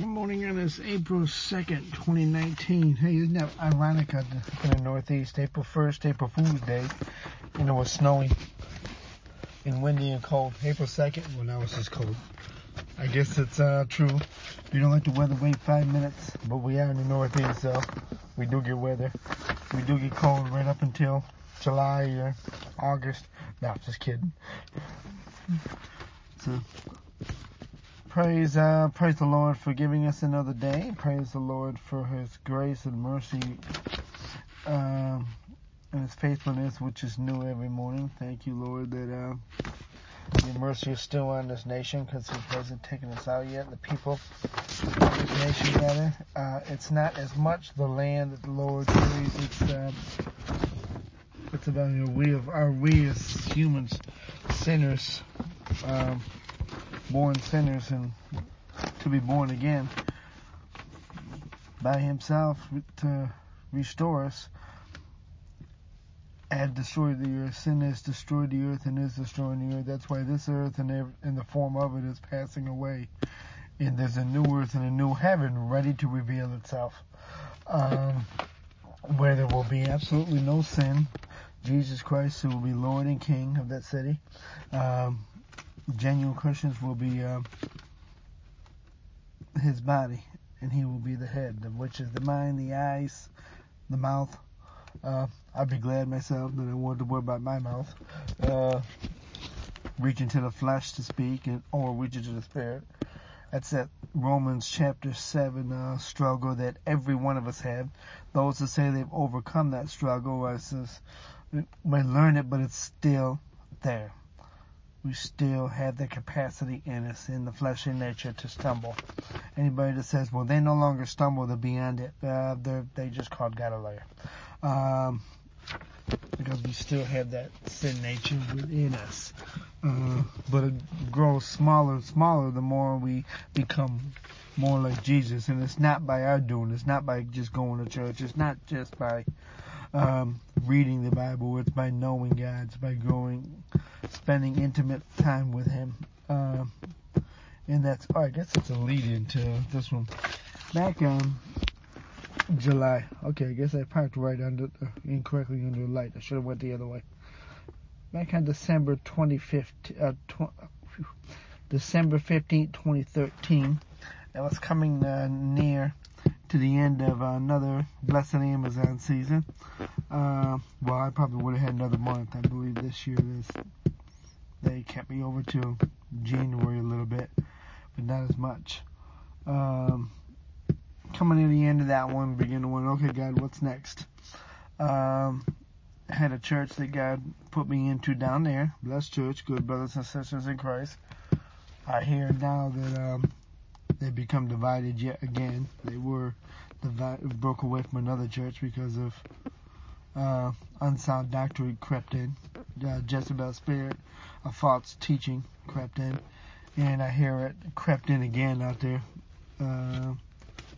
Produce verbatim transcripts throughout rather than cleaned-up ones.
Good morning, and it's April second, twenty nineteen. Hey, isn't that ironic out in the Northeast? April first, April Fool's Day, and it was snowy and windy and cold. April second, well, now it's just cold. I guess it's uh, true. We don't let the weather wait five minutes, but we are in the Northeast, so we do get weather. We do get cold right up until July or August. No, just kidding. So... Praise, uh, praise the Lord for giving us another day. Praise the Lord for His grace and mercy uh, and His faithfulness, which is new every morning. Thank you, Lord, that uh, Your mercy is still on this nation, because He hasn't taken us out yet. The people of this nation, rather, uh, it's not as much the land that the Lord carries. It's uh, it's about your we of our we as humans, sinners. Um, born sinners and to be born again by Himself to restore us. And destroy the earth. Sin has destroyed the earth and is destroying the earth. That's why this earth and in the form of it is passing away, and there's a new earth and a new heaven ready to reveal itself, um, where there will be absolutely no sin. Jesus Christ, who will be Lord and King of that city. um Genuine Christians will be uh, His body, and He will be the head, which is the mind, the eyes, the mouth. Uh, I'd be glad myself that I wanted to worry about my mouth, uh, reaching to the flesh to speak, and or reaching to the spirit. That's that Romans chapter seven uh, struggle that every one of us have. Those that say they've overcome that struggle, I says, we learn it, but it's still there. We still have the capacity in us, in the flesh and nature, to stumble. Anybody that says, well, they no longer stumble, they're beyond it, uh, they're, they just called God a liar. Um, because we still have that sin nature within us. Uh, but it grows smaller and smaller the more we become more like Jesus. And it's not by our doing, it's not by just going to church, it's not just by um, reading the Bible, it's by knowing God, it's by growing... spending intimate time with Him. Uh, and that's, oh, I guess it's a lead into this one. Back on July. Okay, I guess I parked right under, uh, incorrectly under the light. I should have went the other way. Back on December twenty-fifth, uh, tw- December fifteenth, twenty thirteen. I was coming uh, near to the end of another blessed Amazon season. Uh, well, I probably would have had another month. I believe this year is... They kept me over till January a little bit, but not as much. Um, coming to the end of that one, beginning to wonder, okay, God, what's next? Um, I had a church that God put me into down there, blessed church, good brothers and sisters in Christ. I hear now that um, they've become divided yet again. They were divided, broke away from another church because of uh, unsound doctrine crept in. Uh, Jezebel spirit, a false teaching crept in, and I hear it crept in again out there, uh,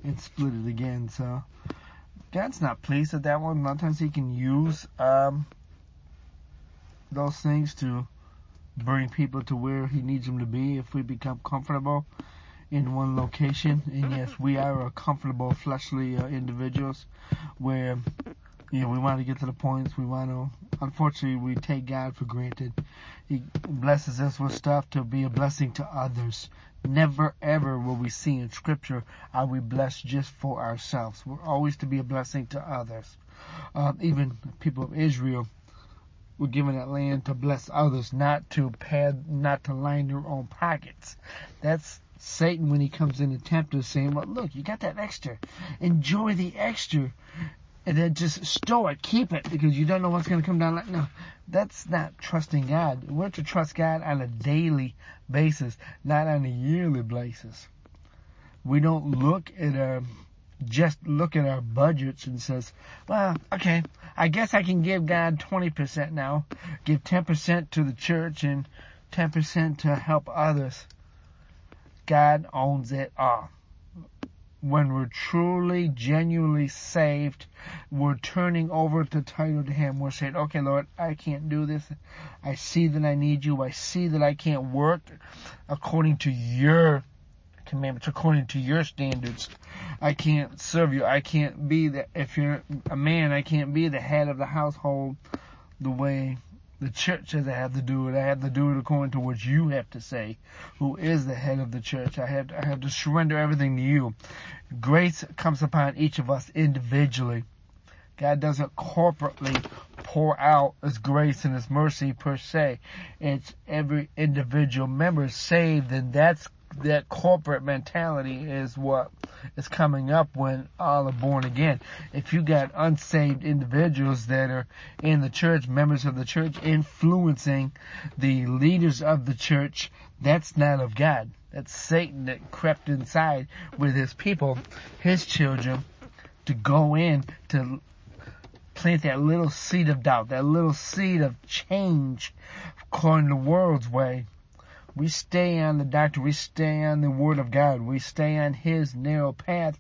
and split it again. So God's not pleased at that one. A lot of times He can use um, those things to bring people to where He needs them to be if we become comfortable in one location. And yes, we are a comfortable fleshly uh, individuals where. Yeah, you know, we want to get to the points. We want to, unfortunately, we take God for granted. He blesses us with stuff to be a blessing to others. Never, ever will we see in Scripture are we blessed just for ourselves. We're always to be a blessing to others. Um, even people of Israel were given that land to bless others, not to pad, not to line their own pockets. That's Satan when he comes in and tempts us, saying, well, look, you got that extra. Enjoy the extra. And then just store it, keep it, because you don't know what's going to come down. Like, no, that's not trusting God. We're to trust God on a daily basis, not on a yearly basis. We don't look at our, just look at our budgets and says, well, okay, I guess I can give God twenty percent now, give ten percent to the church and ten percent to help others. God owns it all. When we're truly, genuinely saved, we're turning over the title to Him. We're saying, okay, Lord, I can't do this. I see that I need You. I see that I can't work according to Your commandments according to your standards. I can't serve you. I can't be the, if you're a man, I can't be the head of the household the way the church says I have to do it. I have to do it according to what you have to say, who is the head of the church. I have to, I have to surrender everything to you. Grace comes upon each of us individually. God doesn't corporately pour out His grace and His mercy per se. It's every individual member saved, and that's that corporate mentality is what is coming up when all are born again. If you got unsaved individuals that are in the church, members of the church, influencing the leaders of the church, that's not of God. That's Satan that crept inside with his people, his children, to go in to plant that little seed of doubt, that little seed of change according to the world's way. We stay on the doctrine. We stay on the Word of God. We stay on His narrow path.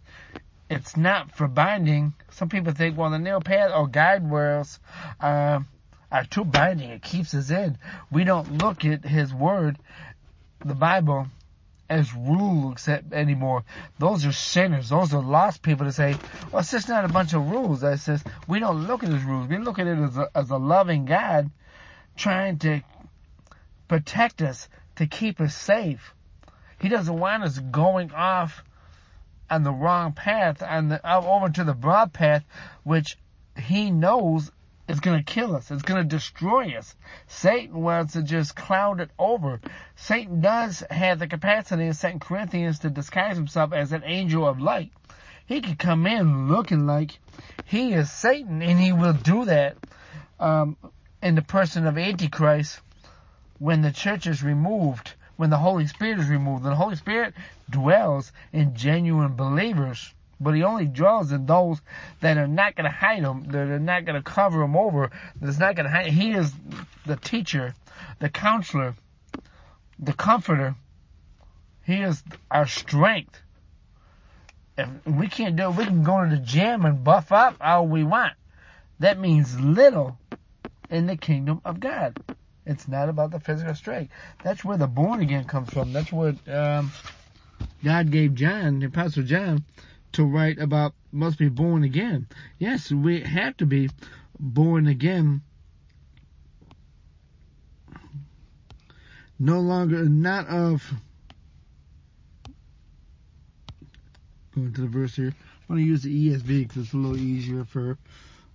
It's not for binding. Some people think, well, the narrow path or guide rails uh, are too binding. It keeps us in. We don't look at His Word, the Bible, as rules anymore. Those are sinners. Those are lost people that say, well, it's just not a bunch of rules. That says we don't look at His rules. We look at it as a, as a loving God trying to protect us, to keep us safe. He doesn't want us going off on the wrong path, on the, over to the broad path, which He knows is going to kill us. It's going to destroy us. Satan wants to just cloud it over. Satan does have the capacity in Second Corinthians to disguise himself as an angel of light. He can come in looking like he is Satan, and he will do that um, in the person of Antichrist. When the church is removed, when the Holy Spirit is removed, the Holy Spirit dwells in genuine believers, but He only dwells in those that are not going to hide Him, that are not going to cover Him over, that's not going to hide. He is the teacher, the counselor, the comforter. He is our strength. If we can't do it, we can go to the gym and buff up all we want. That means little in the kingdom of God. It's not about the physical strength. That's where the born again comes from. That's what um, God gave John, the Apostle John, to write about. Must be born again. Yes, we have to be born again. No longer, not of. Going to the verse here. I'm going to use the E S V because it's a little easier for,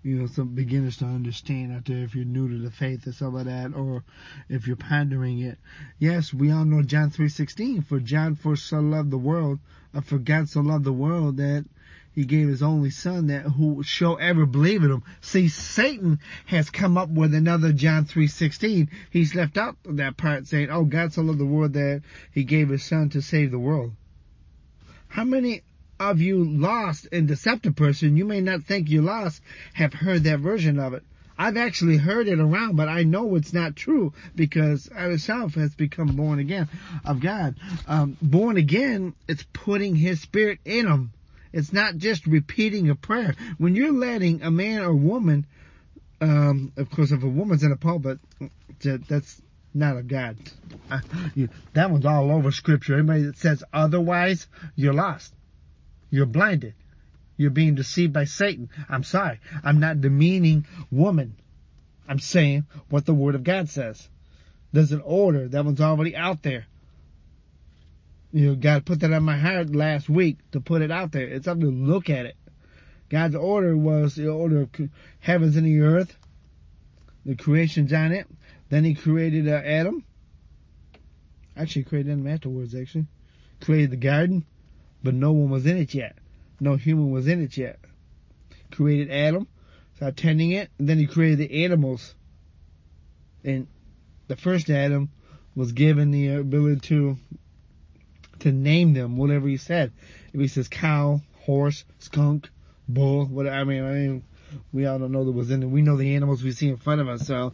you know, some beginners to understand out there if you're new to the faith or some of that, or if you're pondering it. Yes, we all know John three sixteen. For John for so loved the world, or for God so loved the world that He gave His only Son, that who shall ever believe in Him. See, Satan has come up with another John three sixteen. He's left out that part saying, oh, God so loved the world that He gave His Son to save the world. How many of you lost and deceptive person, you may not think you lost, have heard that version of it. I've actually heard it around, but I know it's not true because I myself has become born again of God. Um, born again, it's putting His Spirit in them. It's not just repeating a prayer. When you're letting a man or woman, um, of course, if a woman's in a pulpit, that's not of God. Uh, you, that one's all over Scripture. Anybody that says otherwise, you're lost. You're blinded. You're being deceived by Satan. I'm sorry. I'm not demeaning woman. I'm saying what the Word of God says. There's an order. That one's already out there. You know, God put that on my heart last week to put it out there. It's something to look at it. God's order was the order of heavens and the earth. The creation's on it. Then He created uh, Adam. Actually, created Adam afterwards, actually. Created the garden. But no one was in it yet. No human was in it yet. Created Adam, started tending it, and then He created the animals. And the first Adam was given the ability to to name them, whatever he said. If he says cow, horse, skunk, bull, whatever, I mean, I mean, we all don't know that was in it. We know the animals we see in front of us, so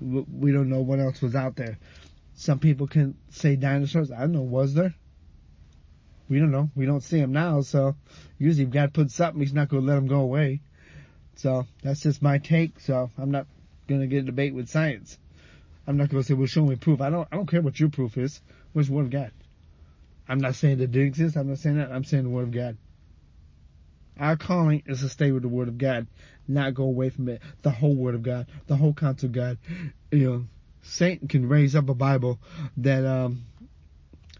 we don't know what else was out there. Some people can say dinosaurs. I don't know, was there? We don't know. We don't see Him now, so usually if God puts something, He's not going to let Him go away. So that's just my take. So I'm not going to get a debate with science. I'm not going to say, well, show me proof. I don't I don't care what your proof is. Where's the Word of God? I'm not saying that it exists. I'm not saying that. I'm saying the Word of God. Our calling is to stay with the Word of God, not go away from it. The whole Word of God, the whole counsel of God. You know, Satan can raise up a Bible that um,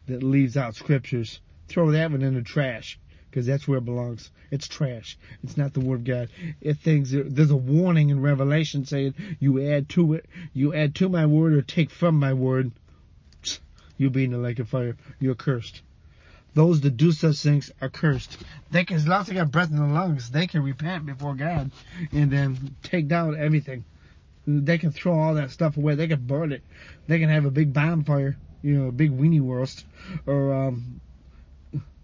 that leaves out scriptures. Throw that one in the trash, because that's where it belongs. It's trash. It's not the Word of God. It thinks there's a warning in Revelation saying, you add to it, you add to my word or take from my word, you'll be in the lake of fire. You're cursed. Those that do such things are cursed. They can, as long as they got breath in their lungs, they can repent before God and then take down everything. They can throw all that stuff away. They can burn it. They can have a big bonfire, you know, a big weenie roast, or um,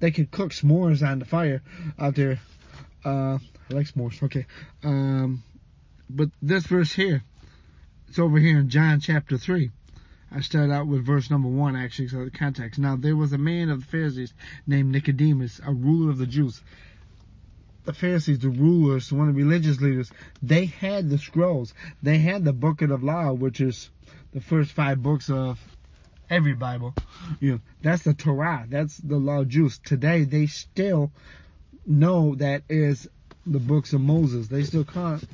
they can cook s'mores on the fire out there. Uh, I like s'mores. Okay. Um, but this verse here, it's over here in John chapter three. I start out with verse number one, actually, so the context. Now, there was a man of the Pharisees named Nicodemus, a ruler of the Jews. The Pharisees, the rulers, one of the religious leaders, they had the scrolls. They had the book of the law, which is the first five books of every Bible. You know, that's the Torah. That's the law of Jews. Today, they still know that is the books of Moses. They still call it,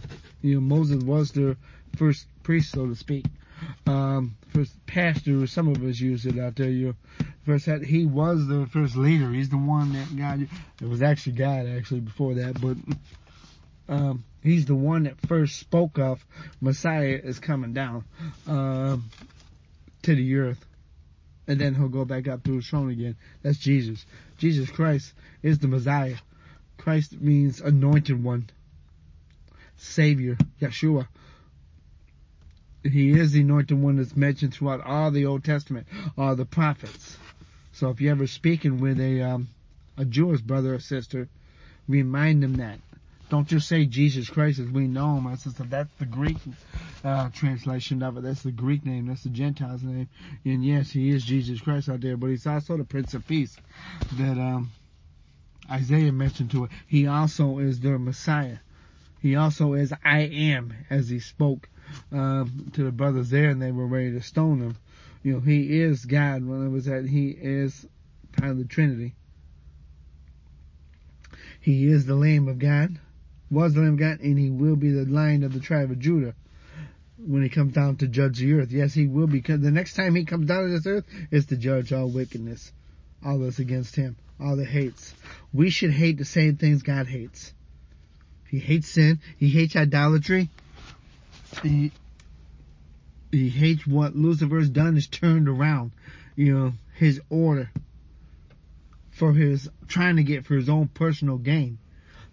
you know, Moses was their first priest, so to speak. Um, first pastor, some of us use it out there. You first had, he was the first leader. He's the one that God. It was actually God actually before that, but um, he's the one that first spoke of Messiah is coming down um, to the earth, and then he'll go back up to his throne again. That's Jesus. Jesus Christ is the Messiah. Christ means anointed one, Savior, Yeshua. He is the anointed one that's mentioned throughout all the Old Testament, all the prophets. So if you're ever speaking with a um, a Jewish brother or sister, remind them that. Don't just say Jesus Christ as we know him. I said, that's the Greek uh, translation of it. That's the Greek name. That's the Gentile's name. And yes, he is Jesus Christ out there, but he's also the Prince of Peace that um, Isaiah mentioned to it. He also is their Messiah. He also is I am, as he spoke Um, to the brothers there, and they were ready to stone him. You know, he is God. When it was that, he is part of the Trinity. He is the Lamb of God, was the Lamb of God, and he will be the Lion of the tribe of Judah when he comes down to judge the earth. Yes, he will be. Because the next time he comes down to this earth is to judge all wickedness, all that's against him, all the hates. We should hate the same things God hates. He hates sin. He hates idolatry. He, he hates what Lucifer's done is turned around, you know, his order for his, trying to get for his own personal gain.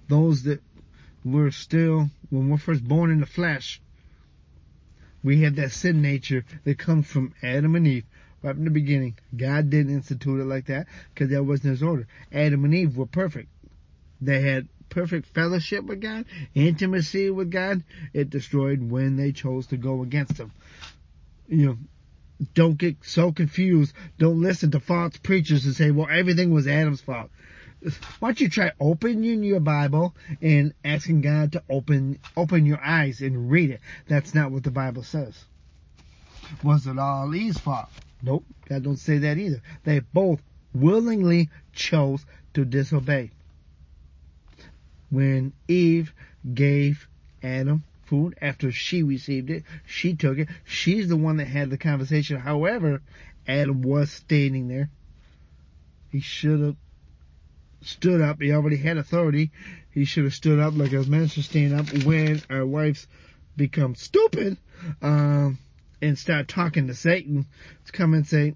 Those that were still, when we're first born in the flesh, we have that sin nature that comes from Adam and Eve right from the beginning. God didn't institute it like that because that wasn't his order. Adam and Eve were perfect. They had perfect fellowship with God, intimacy with God. It destroyed when they chose to go against him. You know, don't get so confused. Don't listen to false preachers and say, well, everything was Adam's fault. Why don't you try opening your Bible and asking God to open open your eyes and read it? That's not what the Bible says. Was it all Eve's fault? Nope, God don't say that either. They both willingly chose to disobey. When Eve gave Adam food, after she received it, she took it. She's the one that had the conversation. However, Adam was standing there. He should have stood up. He already had authority. He should have stood up, like I was mentioned, stand up when our wives become stupid um, and start talking to Satan. To come and say,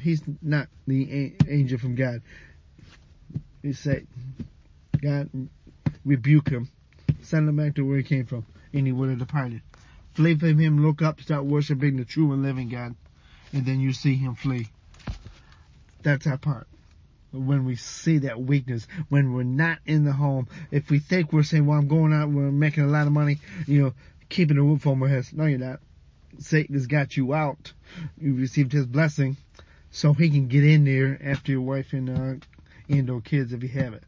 he's not the angel from God. He's Satan. God rebuke him, send him back to where he came from, and he would have departed. Flee from him, look up, start worshiping the true and living God, and then you see him flee. That's our part. When we see that weakness, when we're not in the home, if we think we're saying, well, I'm going out, we're making a lot of money, you know, keeping a roof over our heads. No, you're not. Satan has got you out. You received his blessing, so he can get in there after your wife and, uh, and or kids if you have it.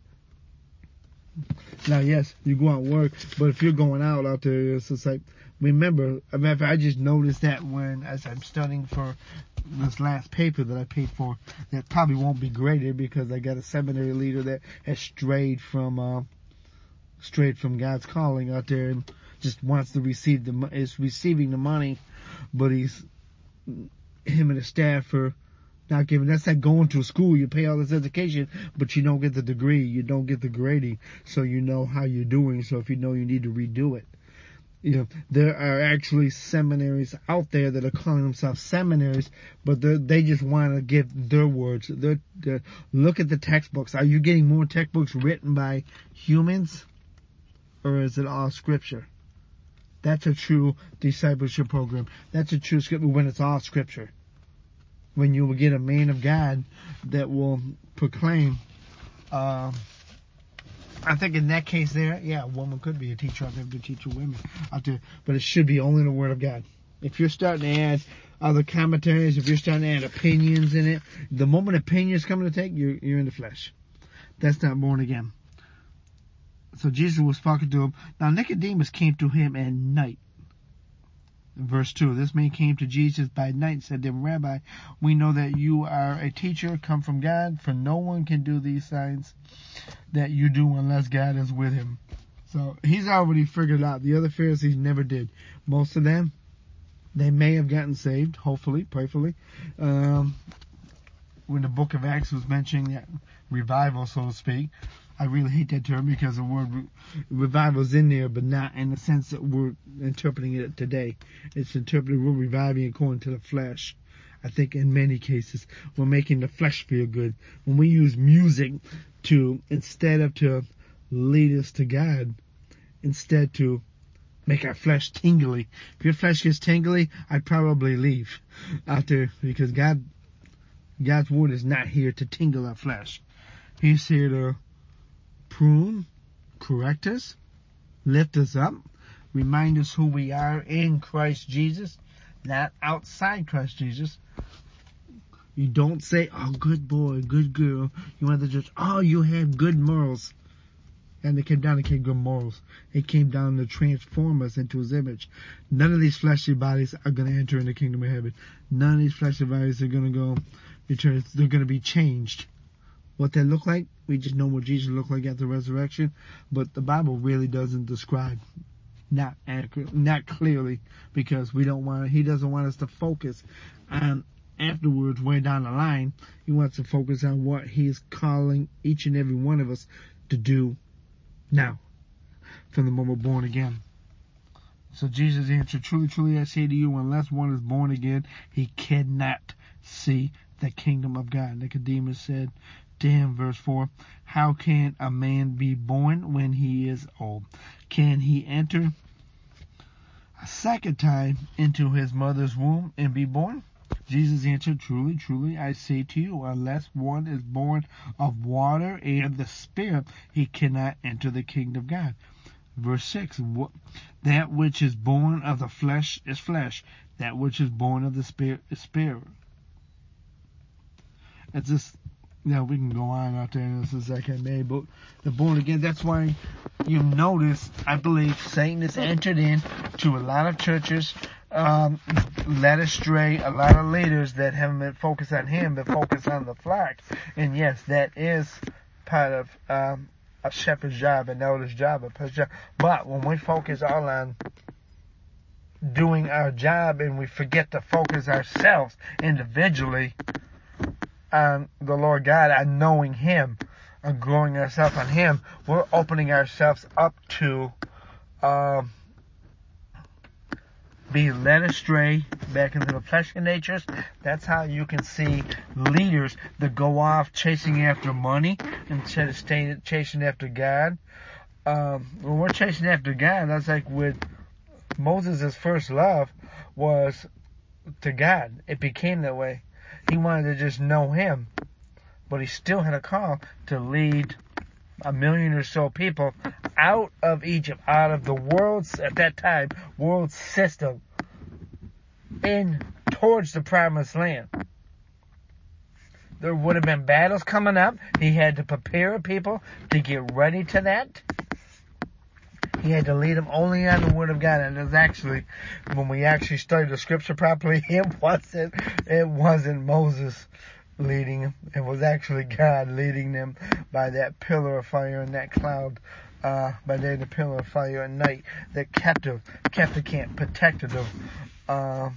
Now, yes, you go out and work, but if you're going out out there, it's just like, remember, I mean, I just noticed that when as I'm studying for this last paper that I paid for that probably won't be graded because I got a seminary leader that has strayed from uh, strayed from God's calling out there and just wants to receive the is receiving the money, but he's him and his staff are not giving. That's like going to a school. You pay all this education, but you don't get the degree. You don't get the grading, so you know how you're doing. So if you know you need to redo it. You know, there are actually seminaries out there that are calling themselves seminaries, but they just want to give their words. They're, they're, look at the textbooks. Are you getting more textbooks written by humans, or is it all scripture? That's a true discipleship program. That's a true scripture when it's all scripture. When you will get a man of God that will proclaim, uh, I think in that case there, yeah, a woman could be a teacher out there, a good teacher, women out there, but it should be only the Word of God. If you're starting to add other commentaries, if you're starting to add opinions in it, the moment opinions come to take, you're, you're in the flesh. That's not born again. So Jesus was talking to him. Now Nicodemus came to him at night. Verse two, this man came to Jesus by night and said to him, Rabbi, we know that you are a teacher come from God, for no one can do these signs that you do unless God is with him. So he's already figured out. The other Pharisees never did. Most of them, they may have gotten saved, hopefully, prayerfully. Um, when the book of Acts was mentioning that revival, so to speak, I really hate that term because the word re- revival is in there, but not in the sense that we're interpreting it today. It's interpreted, we're reviving according to the flesh. I think in many cases, we're making the flesh feel good. When we use music to, instead of to lead us to God, instead to make our flesh tingly. If your flesh gets tingly, I'd probably leave out there because God, God's word is not here to tingle our flesh. He's here to prune, correct us, lift us up, remind us who we are in Christ Jesus, not outside Christ Jesus. You don't say, oh, good boy, good girl. You want to just, oh, you have good morals. And it came down to good morals. It came down to transform us into his image. None of these fleshly bodies are going to enter in the kingdom of heaven. None of these fleshly bodies are going to go, they're going to be changed. What they look like, we just know what Jesus looked like at the resurrection, but the Bible really doesn't describe, not accurate, not clearly, because we don't want. He doesn't want us to focus on afterwards, way down the line. He wants to focus on what he is calling each and every one of us to do now, from the moment born again. So Jesus answered, "Truly, truly, I say to you, unless one is born again, he cannot see the kingdom of God." Nicodemus said to him, verse four, how can a man be born when he is old? Can he enter a second time into his mother's womb and be born? Jesus answered, truly, truly, I say to you, unless one is born of water and the Spirit, he cannot enter the kingdom of God. Verse six, that which is born of the flesh is flesh, that which is born of the Spirit is spirit. It's just, now we can go on out there in a second, maybe, but the born again, that's why you notice, I believe, Satan has entered in to a lot of churches, um, led astray a lot of leaders that haven't been focused on him, but focused on the flock. And yes, that is part of um, a shepherd's job, an elder's job, a pastor's job. But when we focus all on doing our job and we forget to focus ourselves individually on the Lord God, on knowing Him, on growing ourselves on Him, we're opening ourselves up to um, be led astray back into the fleshly natures. That's how you can see leaders that go off chasing after money instead of staying chasing after God. Um, when we're chasing after God, that's like with Moses' first love was to God. It became that way. He wanted to just know him, but he still had a call to lead a million or so people out of Egypt, out of the world's, at that time, world system, in towards the promised land. There would have been battles coming up. He had to prepare people to get ready to that. He had to lead them only on the Word of God. And it's actually, when we actually studied the Scripture properly, it wasn't, it wasn't Moses leading them. It was actually God leading them by that pillar of fire and that cloud. Uh, by day, the pillar of fire at night that kept them, kept the camp, protected them. Uh,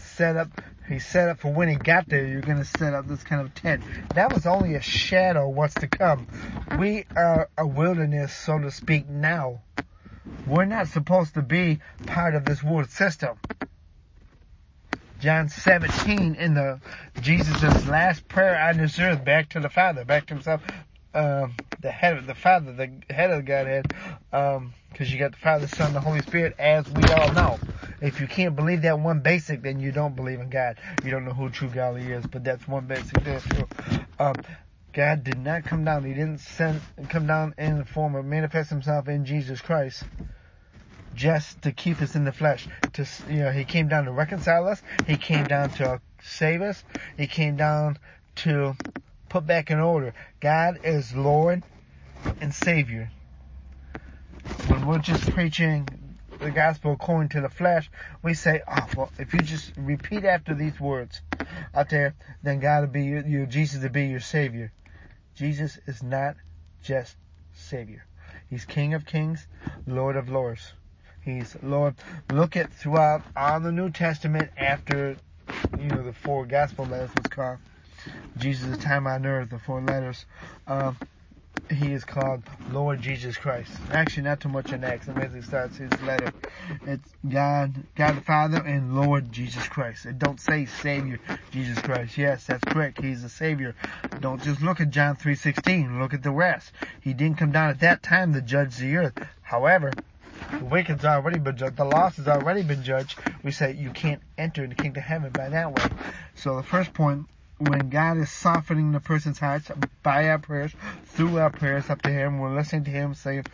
set up, he set up for when he got there, you're going to set up this kind of tent. That was only a shadow of what's to come. We are a wilderness, so to speak, now. We're not supposed to be part of this world system. John seventeen, in the Jesus' last prayer on this earth, back to the Father, back to himself. Um, the head of the Father, the head of the Godhead, um, because you got the Father, the Son, the Holy Spirit, as we all know. If you can't believe that one basic, then you don't believe in God. You don't know who true God is, but that's one basic. That's true. Um, God did not come down. He didn't send, come down in the form of manifest himself in Jesus Christ just to keep us in the flesh. To, you know, he came down to reconcile us. He came down to save us. He came down to put back in order. God is Lord and Savior. When we're just preaching the gospel according to the flesh, we say, oh, well, if you just repeat after these words out there, then God will be your, your Jesus will be your Savior. Jesus is not just Savior. He's King of Kings, Lord of Lords. He's Lord. Look at throughout all the New Testament after, you know, the four gospel letters was called. Jesus' time on earth, the four letters, um, he is called Lord Jesus Christ. Actually, not too much in Acts. It basically starts his letter. It's God, God the Father, and Lord Jesus Christ. It don't say Savior Jesus Christ. Yes, that's correct. He's the Savior. Don't just look at John three sixteen. Look at the rest. He didn't come down at that time to judge the earth. However, the wicked's already been judged. The lost has already been judged. We say you can't enter the kingdom of heaven by that way. So the first point, when God is softening the person's hearts by our prayers, through our prayers up to him, we're listening to him, saying,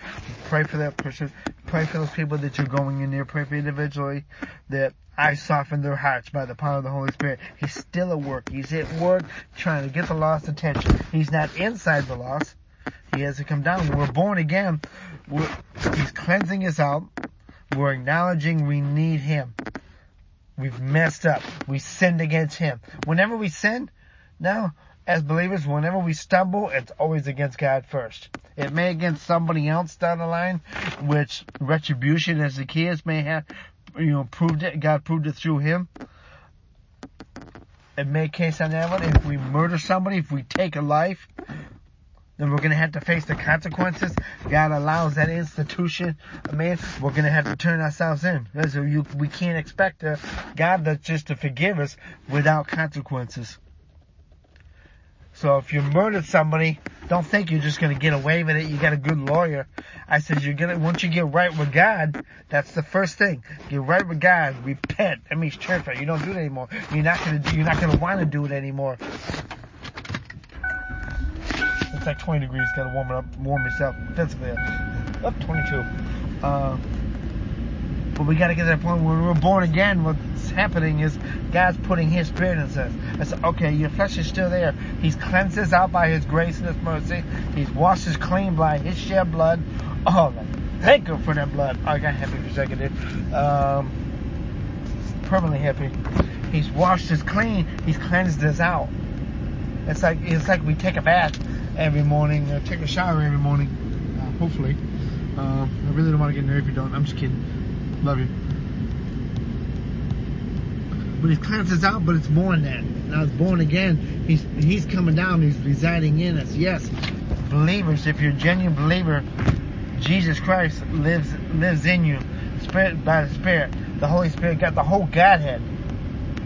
pray for that person, pray for those people that you're going in there, pray for individually, that I soften their hearts by the power of the Holy Spirit. He's still at work. He's at work trying to get the lost attention. He's not inside the lost. He has to come down. We're born again. We're, he's cleansing us out. We're acknowledging we need him. We've messed up. We sinned against him. Whenever we sin, now, as believers, whenever we stumble, it's always against God first. It may against somebody else down the line, which retribution, as the kids may have, you know, proved it. God proved it through him. It may case on that one. If we murder somebody, if we take a life, then we're going to have to face the consequences. God allows that institution. I mean, we're going to have to turn ourselves in. You, we can't expect a God that's just to forgive us without consequences. So if you murdered somebody, don't think you're just going to get away with it. You got a good lawyer. I said, you're going to, once you get right with God, that's the first thing. Get right with God. Repent. That means turn from it. You don't do it anymore. You're not going to, you're not going to want to do it anymore. It's like twenty degrees, gotta warm it up, warm yourself physically up. Up twenty-two. Uh, but we gotta get to that point where we're born again. What's happening is God's putting his spirit in us. It's okay, your flesh is still there. He's cleansed us out by his grace and his mercy. He's washed us clean by his shed blood. Oh, thank you for that blood. Oh, I got happy for a second there. Um, permanently happy. He's washed us clean. He's cleansed us out. It's like, it's like we take a bath every morning, uh, take a shower every morning, uh, hopefully. Uh, I really don't want to get in there if you don't. I'm just kidding. Love you. But he cleanses us out, but it's more than that. Now it's born again. He's he's coming down. He's residing in us. Yes, believers, if you're a genuine believer, Jesus Christ lives lives in you, Spirit by the Spirit. The Holy Spirit got the whole Godhead.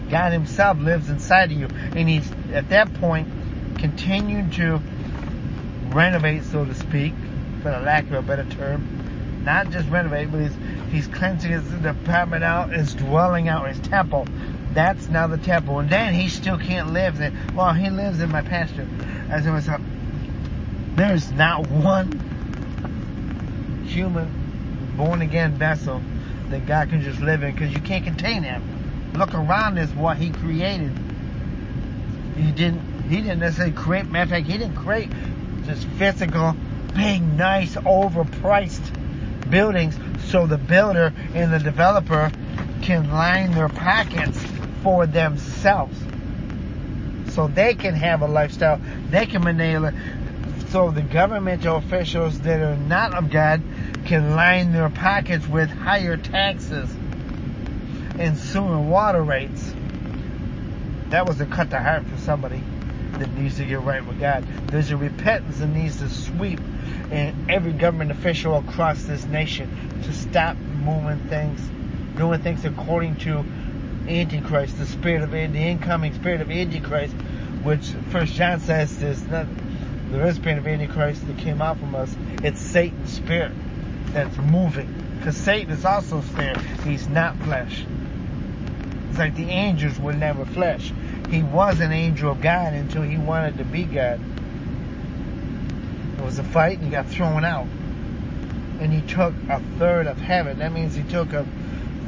God himself lives inside of you. And he's, at that point, continued to renovate, so to speak, for the lack of a better term. Not just renovate, but he's, he's cleansing his apartment out, his dwelling out, his temple. That's now the temple. And then he still can't live there. Well, he lives in my pasture. As I was up, there's not one human born-again vessel that God can just live in, because you can't contain him. Look around, is what he created. He didn't, he didn't necessarily create, matter of fact, he didn't create just physical, big, nice, overpriced buildings so the builder and the developer can line their pockets for themselves. So they can have a lifestyle. They can manipulate. So the governmental officials that are not of God can line their pockets with higher taxes and soon water rates. That was a cut to heart for somebody that needs to get right with God. There's a repentance that needs to sweep in every government official across this nation to stop moving things, doing things according to Antichrist, the spirit of the incoming spirit of Antichrist, which First John says there's not there is spirit of Antichrist that came out from us. It's Satan's spirit that's moving, because Satan is also spirit. He's not flesh. It's like the angels were never flesh. He was an angel of God until he wanted to be God. It was a fight and he got thrown out. And he took a third of heaven. That means he took a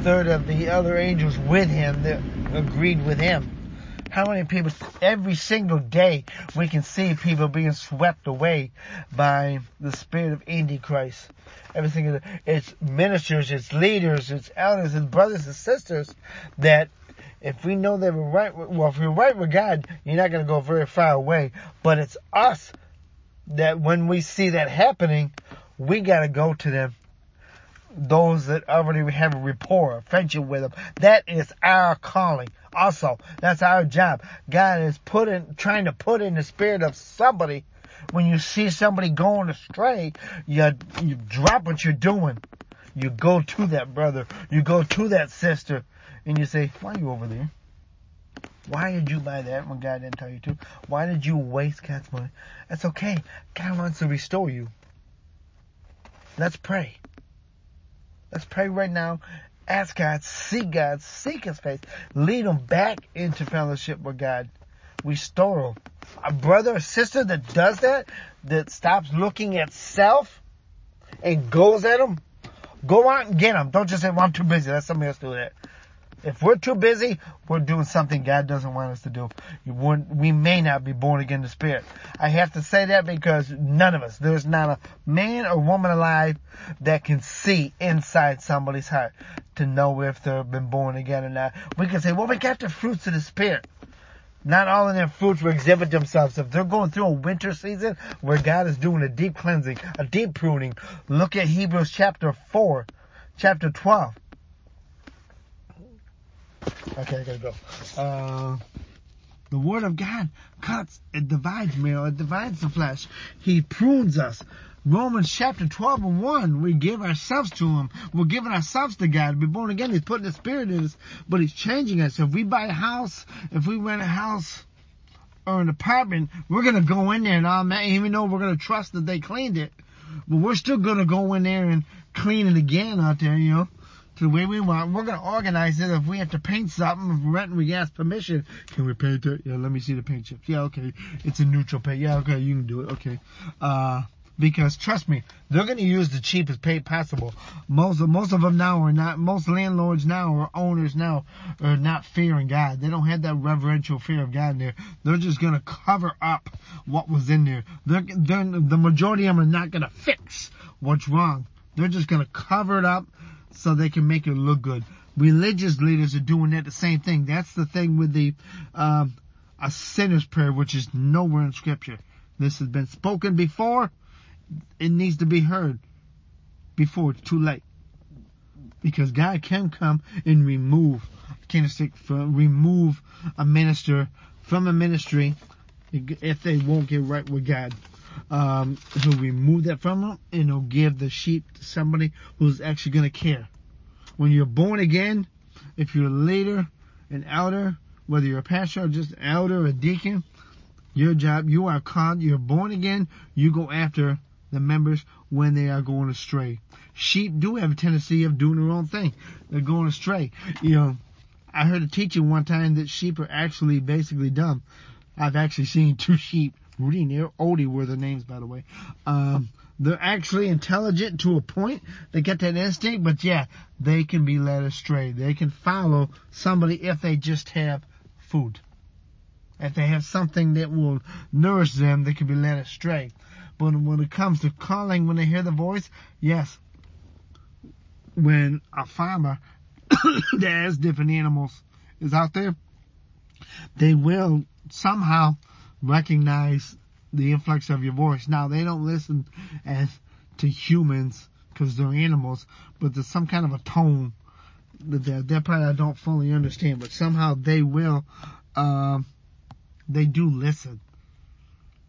third of the other angels with him that agreed with him. How many people, every single day, we can see people being swept away by the spirit of Antichrist. Every single day. It's ministers, it's leaders, it's elders, it's brothers and sisters that if we know that we're right, well, if we're right with God, you're not going to go very far away. But it's us that when we see that happening, we got to go to them. Those that already have a rapport, a friendship with them. That is our calling. Also, that's our job. God is put in, trying to put in the spirit of somebody. When you see somebody going astray, you, you drop what you're doing. You go to that brother. You go to that sister. And you say, why are you over there? Why did you buy that when God didn't tell you to? Why did you waste God's money? That's okay. God wants to restore you. Let's pray. Let's pray right now. Ask God, seek God, seek His face. Lead them back into fellowship with God. Restore them. A brother or sister that does that, that stops looking at self and goes at them, go out and get them. Don't just say, well, I'm too busy. Let somebody else do that. If we're too busy, we're doing something God doesn't want us to do. We may not be born again to spirit. I have to say that because none of us, there's not a man or woman alive that can see inside somebody's heart to know if they've been born again or not. We can say, well, we got the fruits of the spirit. Not all of their fruits will exhibit themselves. If they're going through a winter season where God is doing a deep cleansing, a deep pruning, look at Hebrews chapter four, chapter twelve. Okay, I gotta go. Uh, the Word of God cuts, it divides male, it divides the flesh. He prunes us. Romans chapter twelve and one, we give ourselves to Him. We're giving ourselves to God. We're born again. He's putting the Spirit in us, but He's changing us. If we buy a house, if we rent a house or an apartment, we're gonna go in there and all that, even though we're gonna trust that they cleaned it, but we're still gonna go in there and clean it again out there, you know. The way we want. We're going to organize it. If we have to paint something, if we're renting, we ask permission. Can we paint it? Yeah, let me see the paint chips. Yeah, okay. It's a neutral paint. Yeah, okay, you can do it. Okay. Uh, because trust me, they're going to use the cheapest paint possible. Most of, most of them now are not, most landlords now or owners now are not fearing God. They don't have that reverential fear of God in there. They're just going to cover up what was in there. They're, they're, the majority of them are not going to fix what's wrong. They're just going to cover it up so they can make it look good. Religious leaders are doing that the same thing. That's the thing with the um, a sinner's prayer, which is nowhere in Scripture. This has been spoken before. It needs to be heard before it's too late, because God can come and remove a candlestick from remove a minister from a ministry if they won't get right with God. Um, he'll remove that from them and he'll give the sheep to somebody who's actually going to care. When you're born again, if you're a leader, an elder, whether you're a pastor or just an elder or a deacon, your job, you are called, you're born again, you go after the members when they are going astray. Sheep do have a tendency of doing their own thing. They're going astray. You know, I heard a teaching one time that sheep are actually basically dumb. I've actually seen two sheep. Rudy and Odie were their names, by the way. Um, they're actually intelligent to a point. They get that instinct, but yeah, they can be led astray. They can follow somebody if they just have food. If they have something that will nourish them, they can be led astray. But when it comes to calling, when they hear the voice, yes, when a farmer that has different animals is out there, they will somehow recognize the influx of your voice. Now, they don't listen as to humans because they're animals, but there's some kind of a tone that that, that part I don't fully understand, but somehow they will, um, they do listen.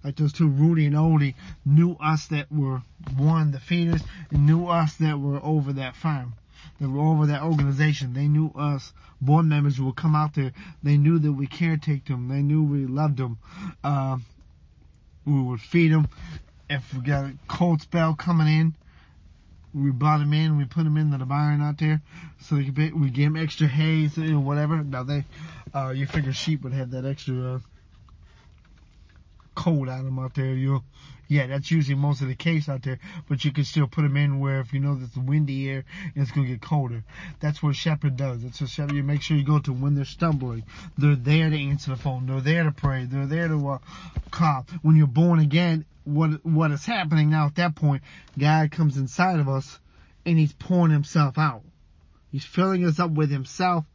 Like those two, Rudy and Odie, knew us that were one, the feeders, and knew us that were over that farm, that were over that organization. They knew us. Board members would come out there. They knew that we caretaked them. They knew we loved them. Uh, we would feed them. If we got a cold spell coming in, we brought them in. We put them into the barn out there, so they could be, we gave them extra hay or whatever. Now they, uh, you figure sheep would have that extra. Uh, cold out of them out there. You, yeah, that's usually most of the case out there, but you can still put them in where if you know that it's windy air, it's going to get colder. That's what a shepherd does. It's a shepherd. You make sure you go to when they're stumbling. They're there to answer the phone. They're there to pray. They're there to uh, call. When you're born again, what what is happening now at that point, God comes inside of us and he's pouring himself out. He's filling us up with himself.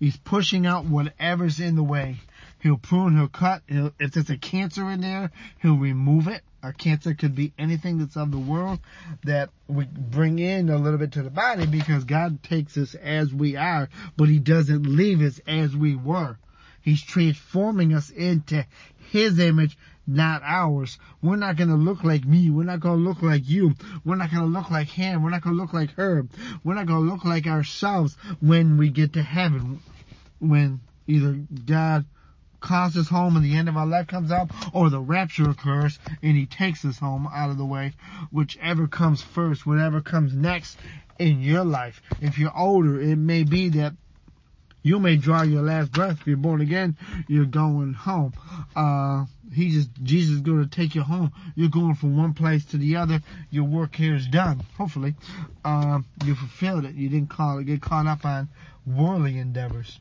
He's pushing out whatever's in the way. He'll prune, he'll cut. He'll, if there's a cancer in there, he'll remove it. A cancer could be anything that's of the world that we bring in a little bit to the body, because God takes us as we are, but he doesn't leave us as we were. He's transforming us into his image, not ours. We're not going to look like me. We're not going to look like you. We're not going to look like him. We're not going to look like her. We're not going to look like ourselves when we get to heaven, when either God calls us home and the end of our life comes up, or the rapture occurs and he takes us home out of the way. Whichever comes first, whatever comes next in your life. If you're older, it may be that you may draw your last breath. If you're born again, you're going home. Uh, he just, Jesus is going to take you home. You're going from one place to the other. Your work here is done. Hopefully, um, you fulfilled it. You didn't call it, get caught up on worldly endeavors.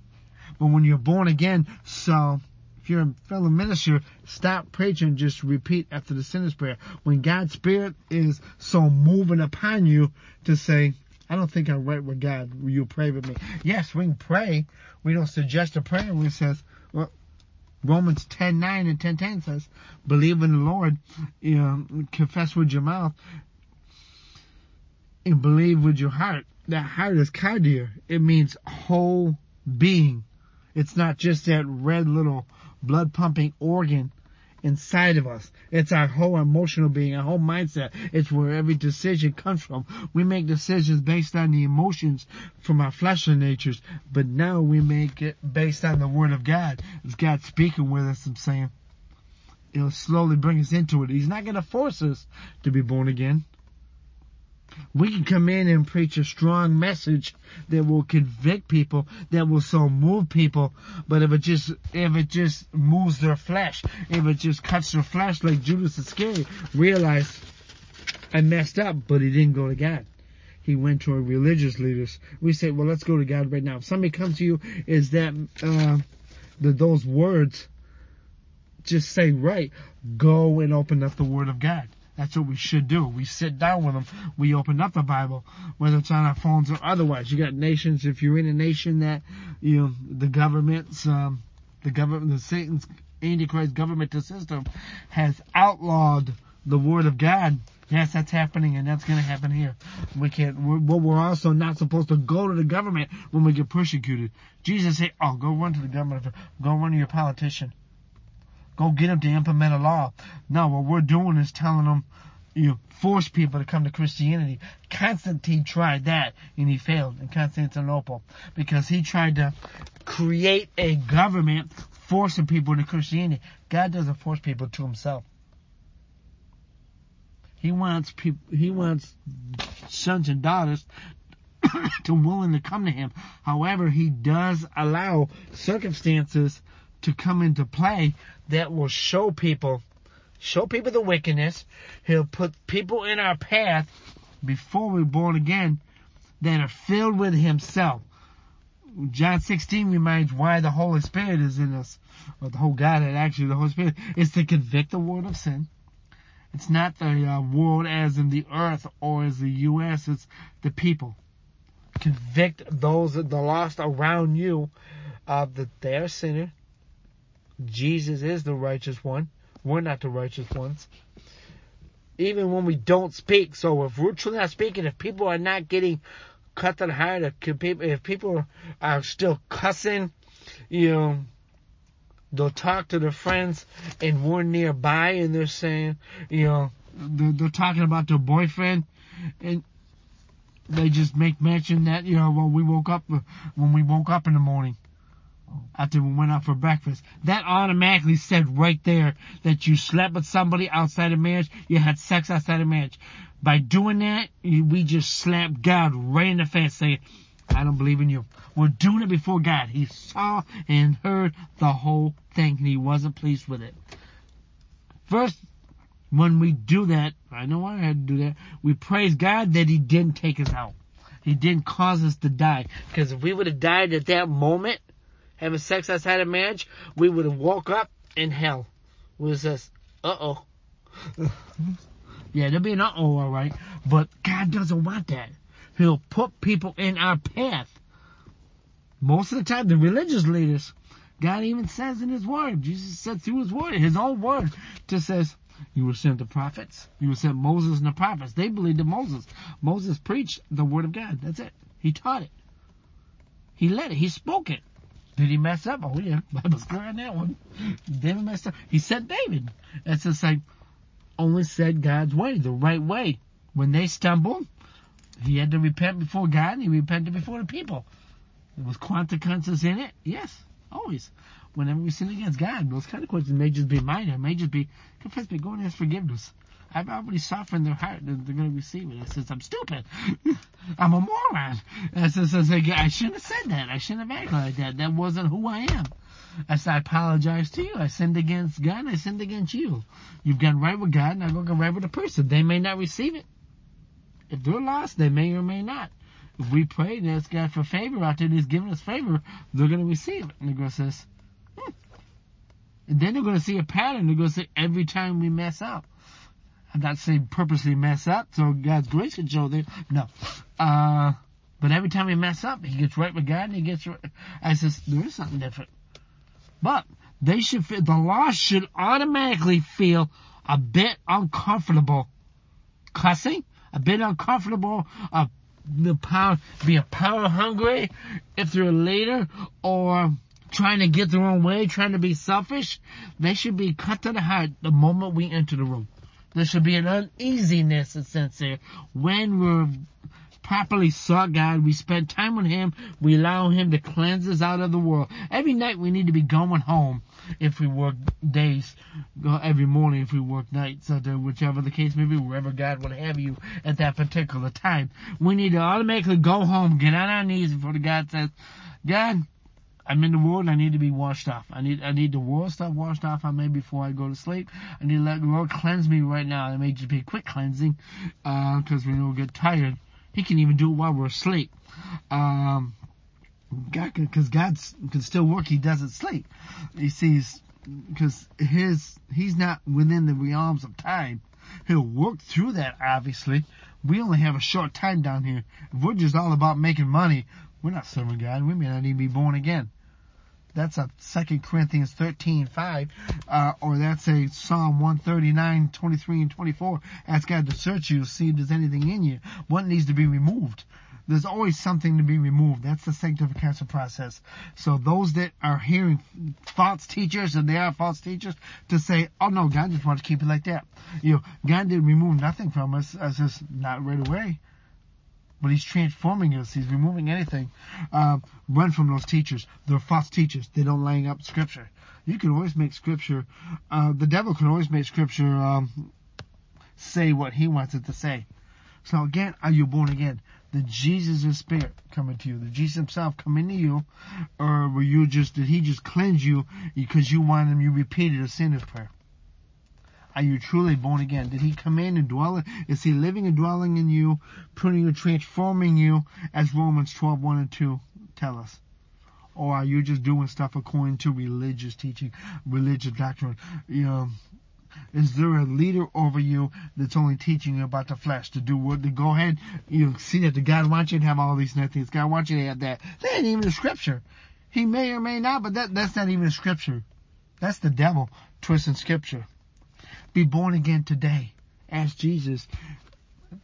But when you're born again, so if you're a fellow minister, stop preaching, just repeat after the sinner's prayer. When God's Spirit is so moving upon you to say, I don't think I'm right with God, will you pray with me? Yes, we can pray. We don't suggest a prayer. We says, well, Romans ten nine and ten ten says, believe in the Lord, you know, confess with your mouth, and believe with your heart. That heart is cardia. It means whole being. It's not just that red little blood pumping organ inside of us. It's our whole emotional being, our whole mindset. It's where every decision comes from. We make decisions based on the emotions from our fleshly natures, but now we make it based on the Word of God. It's God speaking with us and saying, it'll slowly bring us into it. He's not going to force us to be born again. We can come in and preach a strong message that will convict people, that will so move people, but if it just if it just moves their flesh, if it just cuts their flesh like Judas Iscariot, realize I messed up, but he didn't go to God. He went to our religious leaders. We say, well, let's go to God right now. If somebody comes to you, is that uh, the, those words just say right, go and open up the Word of God. That's what we should do. We sit down with them. We open up the Bible, whether it's on our phones or otherwise. You got nations. If you're in a nation that, you know, the government's, um, the government, the Satan's Antichrist government, the system has outlawed the Word of God. Yes, that's happening, and that's going to happen here. We can't, we're, we're also not supposed to go to the government when we get persecuted. Jesus said, oh, go run to the government. Go run to your politician. Go get them to implement a law. No, what we're doing is telling them, you know, force people to come to Christianity. Constantine tried that, and he failed in Constantinople because he tried to create a government forcing people into Christianity. God doesn't force people to himself. He wants people, he wants sons and daughters to willing to come to him. However, he does allow circumstances to come into play that will show people, show people the wickedness. He'll put people in our path before we're born again that are filled with himself. John sixteen reminds why the Holy Spirit is in us, or the whole Godhead, actually, the Holy Spirit, is to convict the world of sin. It's not the uh, world as in the earth or as the U S, it's the people. Convict those, the lost around you, of that they are sinner. Jesus is the righteous one. We're not the righteous ones. Even when we don't speak. So if we're truly not speaking, if people are not getting cut and hired, if people are still cussing, you know, they'll talk to their friends and we're nearby and they're saying, you know, they're, they're talking about their boyfriend and they just make mention that, you know, well, we woke up, when we woke up in the morning after we went out for breakfast. That automatically said right there that you slept with somebody outside of marriage, you had sex outside of marriage. By doing that, we just slapped God right in the face saying, I don't believe in you. We're doing it before God. He saw and heard the whole thing, and he wasn't pleased with it. First, when we do that, I know I had to do that, we praise God that he didn't take us out. He didn't cause us to die. Because if we would have died at that moment, having sex outside of marriage, we would have woke up in hell. It was just, uh-oh. Yeah, there'll be an uh-oh, all right. But God doesn't want that. He'll put people in our path. Most of the time, the religious leaders, God even says in his word, Jesus said through his word, his own word, just says, you will send the prophets. You will send Moses and the prophets. They believed in Moses. Moses preached the word of God. That's it. He taught it. He led it. He spoke it. Did he mess up? Oh, yeah. I was clear on that one. David messed up. He said David. That's just like, only said God's way, the right way. When they stumbled, he had to repent before God, and he repented before the people. There was consequences in it. Yes, always. Whenever we sin against God, those consequences may just be minor. It may just be, confess me, go and ask forgiveness. I've already softened their heart that they're going to receive it. I says, I'm stupid. I'm a moron. I says, I, says, I shouldn't have said that. I shouldn't have acted like that. That wasn't who I am. I said, I apologize to you. I sinned against God, and I sinned against you. You've gotten right with God, and I'm going to get right with the person. They may not receive it. If they're lost, they may or may not. If we pray and ask God for favor out there, and he's giving us favor, they're going to receive it. And they're going to say, hmm. And then they're going to see a pattern. They're going to say, every time we mess up. I'm not saying purposely mess up, so God's grace can show there. No. Uh, but every time we mess up, he gets right with God, and he gets right. I says, there is something different. But they should feel, the lost should automatically feel a bit uncomfortable cussing. A bit uncomfortable, uh, the power, be a power hungry if they're a leader, or trying to get their own way, trying to be selfish. They should be cut to the heart the moment we enter the room. There should be an uneasiness in sense there. When we're properly sought God, we spend time with him, we allow him to cleanse us out of the world. Every night we need to be going home if we work days, every morning if we work nights, or whichever the case may be, wherever God would have you at that particular time. We need to automatically go home, get on our knees before the God says, God, I'm in the world and I need to be washed off. I need I need the world stuff washed off on me before I go to sleep. I need to let the Lord cleanse me right now. It may just be quick cleansing because uh, we will get tired. He can even do it while we're asleep. Um, God, because God can still work. He doesn't sleep. He sees, because his he's not within the realms of time. He'll work through that, obviously. We only have a short time down here. If we're just all about making money, we're not serving God. We may not even be born again. That's a Second Corinthians thirteen five, uh, or that's a Psalm one thirty-nine twenty-three and twenty-four. Ask God to search you, see if there's anything in you. What needs to be removed? There's always something to be removed. That's the sanctification process. So those that are hearing false teachers, and they are false teachers, to say, oh no, God just wants to keep it like that. You know, God didn't remove nothing from us. It's just not right away. But he's transforming us. He's removing anything. Uh, run from those teachers. They're false teachers. They don't line up scripture. You can always make scripture. Uh, the devil can always make scripture um, say what he wants it to say. So again, are you born again? Did Jesus' spirit come into you? Did Jesus himself come into you? Or were you just, did he just cleanse you because you wanted him, you repeated a sinner's prayer? Are you truly born again? Did he come in and dwell? Is he living and dwelling in you, pruning and transforming you, as Romans twelve, one and two tell us? Or are you just doing stuff according to religious teaching, religious doctrine? You know, Is there a leader over you that's only teaching you about the flesh, to do what, to go ahead? You see that the God wants you to have all these things. God wants you to have that. That ain't even a scripture. He may or may not, but that, that's not even a scripture. That's the devil twisting scripture. Be born again today. Ask Jesus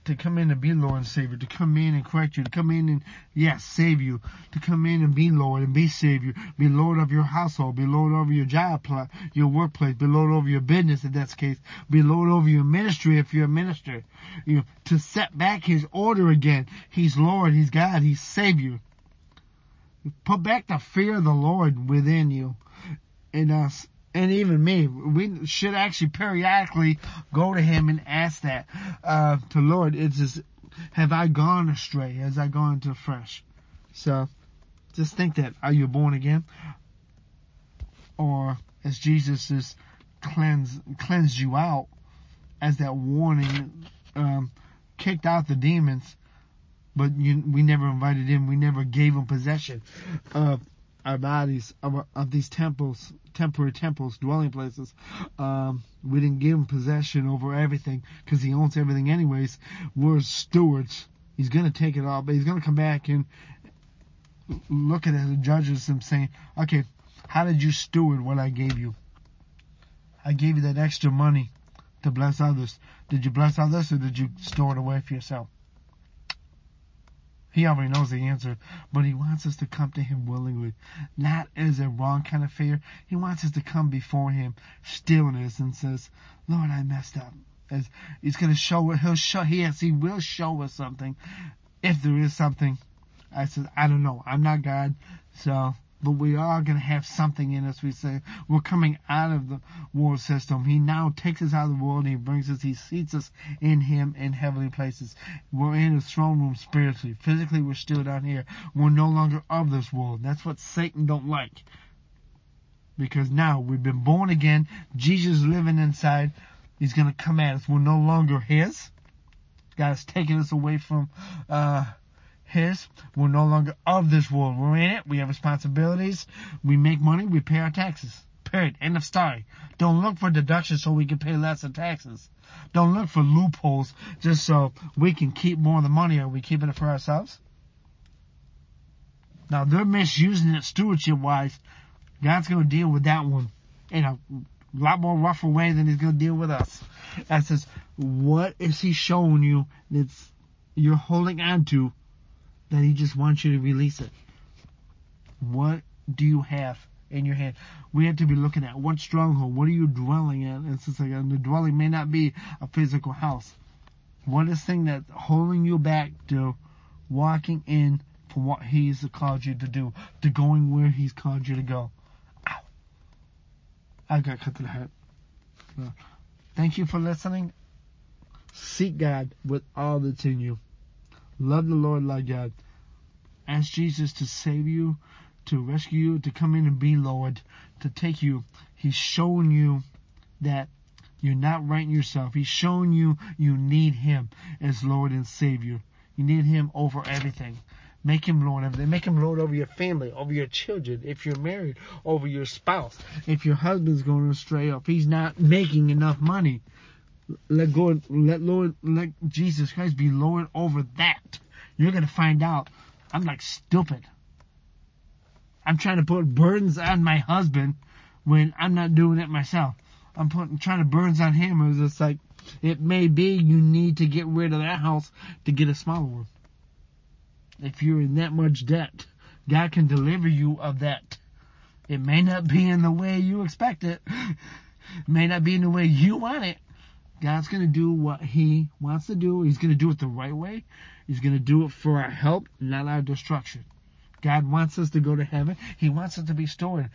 to come in and be Lord and Savior, to come in and correct you, to come in and, yes, save you, to come in and be Lord and be Savior, be Lord of your household, be Lord over your job, your workplace, be Lord over your business if that's the case, be Lord over your ministry if you're a minister, you know, to set back his order again. He's Lord, he's God, he's Savior. Put back the fear of the Lord within you and us. And even me, we should actually periodically go to him and ask that, uh, to Lord, it's just, have I gone astray? Has I gone to fresh? So just think that. Are you born again? Or as Jesus just cleansed, cleansed you out as that warning, um, kicked out the demons, but you, we never invited him. We never gave him possession of our bodies, of, of these temples. Temporary temples, dwelling places. Um, we didn't give him possession over everything because he owns everything anyways. We're stewards. He's going to take it all, but he's going to come back and look at it and judge us and saying, okay, how did you steward what I gave you? I gave you that extra money to bless others. Did you bless others or did you store it away for yourself? He already knows the answer, but he wants us to come to him willingly, not as a wrong kind of fear. He wants us to come before him, stillness, and says, "Lord, I messed up." As he's going to show, he'll show. Yes, he will show us something, if there is something. I said, I don't know. I'm not God, so. But we are going to have something in us. We say we're coming out of the world system. He now takes us out of the world and he brings us, he seats us in him in heavenly places. We're in his throne room spiritually. Physically, we're still down here. We're no longer of this world. That's what Satan don't like. Because now we've been born again. Jesus is living inside. He's going to come at us. We're no longer his. God's taking us away from, uh, his. We're no longer of this world. We're in it. We have responsibilities. We make money. We pay our taxes. Period. End of story. Don't look for deductions so we can pay less in taxes. Don't look for loopholes just so we can keep more of the money. Are we keeping it for ourselves? Now, they're misusing it stewardship-wise. God's going to deal with that one in a lot more rougher way than he's going to deal with us. That says, what is he showing you that you're holding on to that he just wants you to release it? What do you have in your hand? We have to be looking at what stronghold. What are you dwelling in? And since like the dwelling may not be a physical house, what is thing that's holding you back to walking in for what he's called you to do, to going where he's called you to go? Ow! I got cut to the heart. So, thank you for listening. Seek God with all that's in you. Love the Lord like God. Ask Jesus to save you, to rescue you, to come in and be Lord, to take you. He's shown you that you're not right in yourself. He's shown you you need him as Lord and Savior. You need him over everything. Make him Lord over everything. Make him Lord over your family, over your children, if you're married, over your spouse. If your husband's going astray or if he's not making enough money, Let go. Let Lord. Let Jesus Christ be Lord over that. You're gonna find out. I'm like stupid. I'm trying to put burdens on my husband when I'm not doing it myself. I'm putting trying to burdens on him. It was just like, it may be you need to get rid of that house to get a smaller one. If you're in that much debt, God can deliver you of that. It may not be in the way you expect it. It may not be in the way you want it. God's going to do what he wants to do. He's going to do it the right way. He's going to do it for our help, not our destruction. God wants us to go to heaven. He wants us to be stored.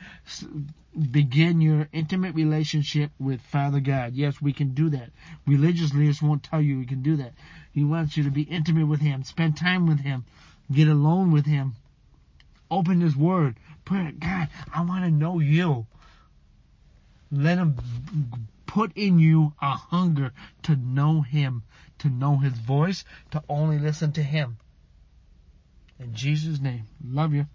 Begin your intimate relationship with Father God. Yes, we can do that. Religious leaders won't tell you we can do that. He wants you to be intimate with him. Spend time with him. Get alone with him. Open his word. Pray, God, I want to know you. Let him put in you a hunger to know him, to know his voice, to only listen to him. In Jesus' name, love you.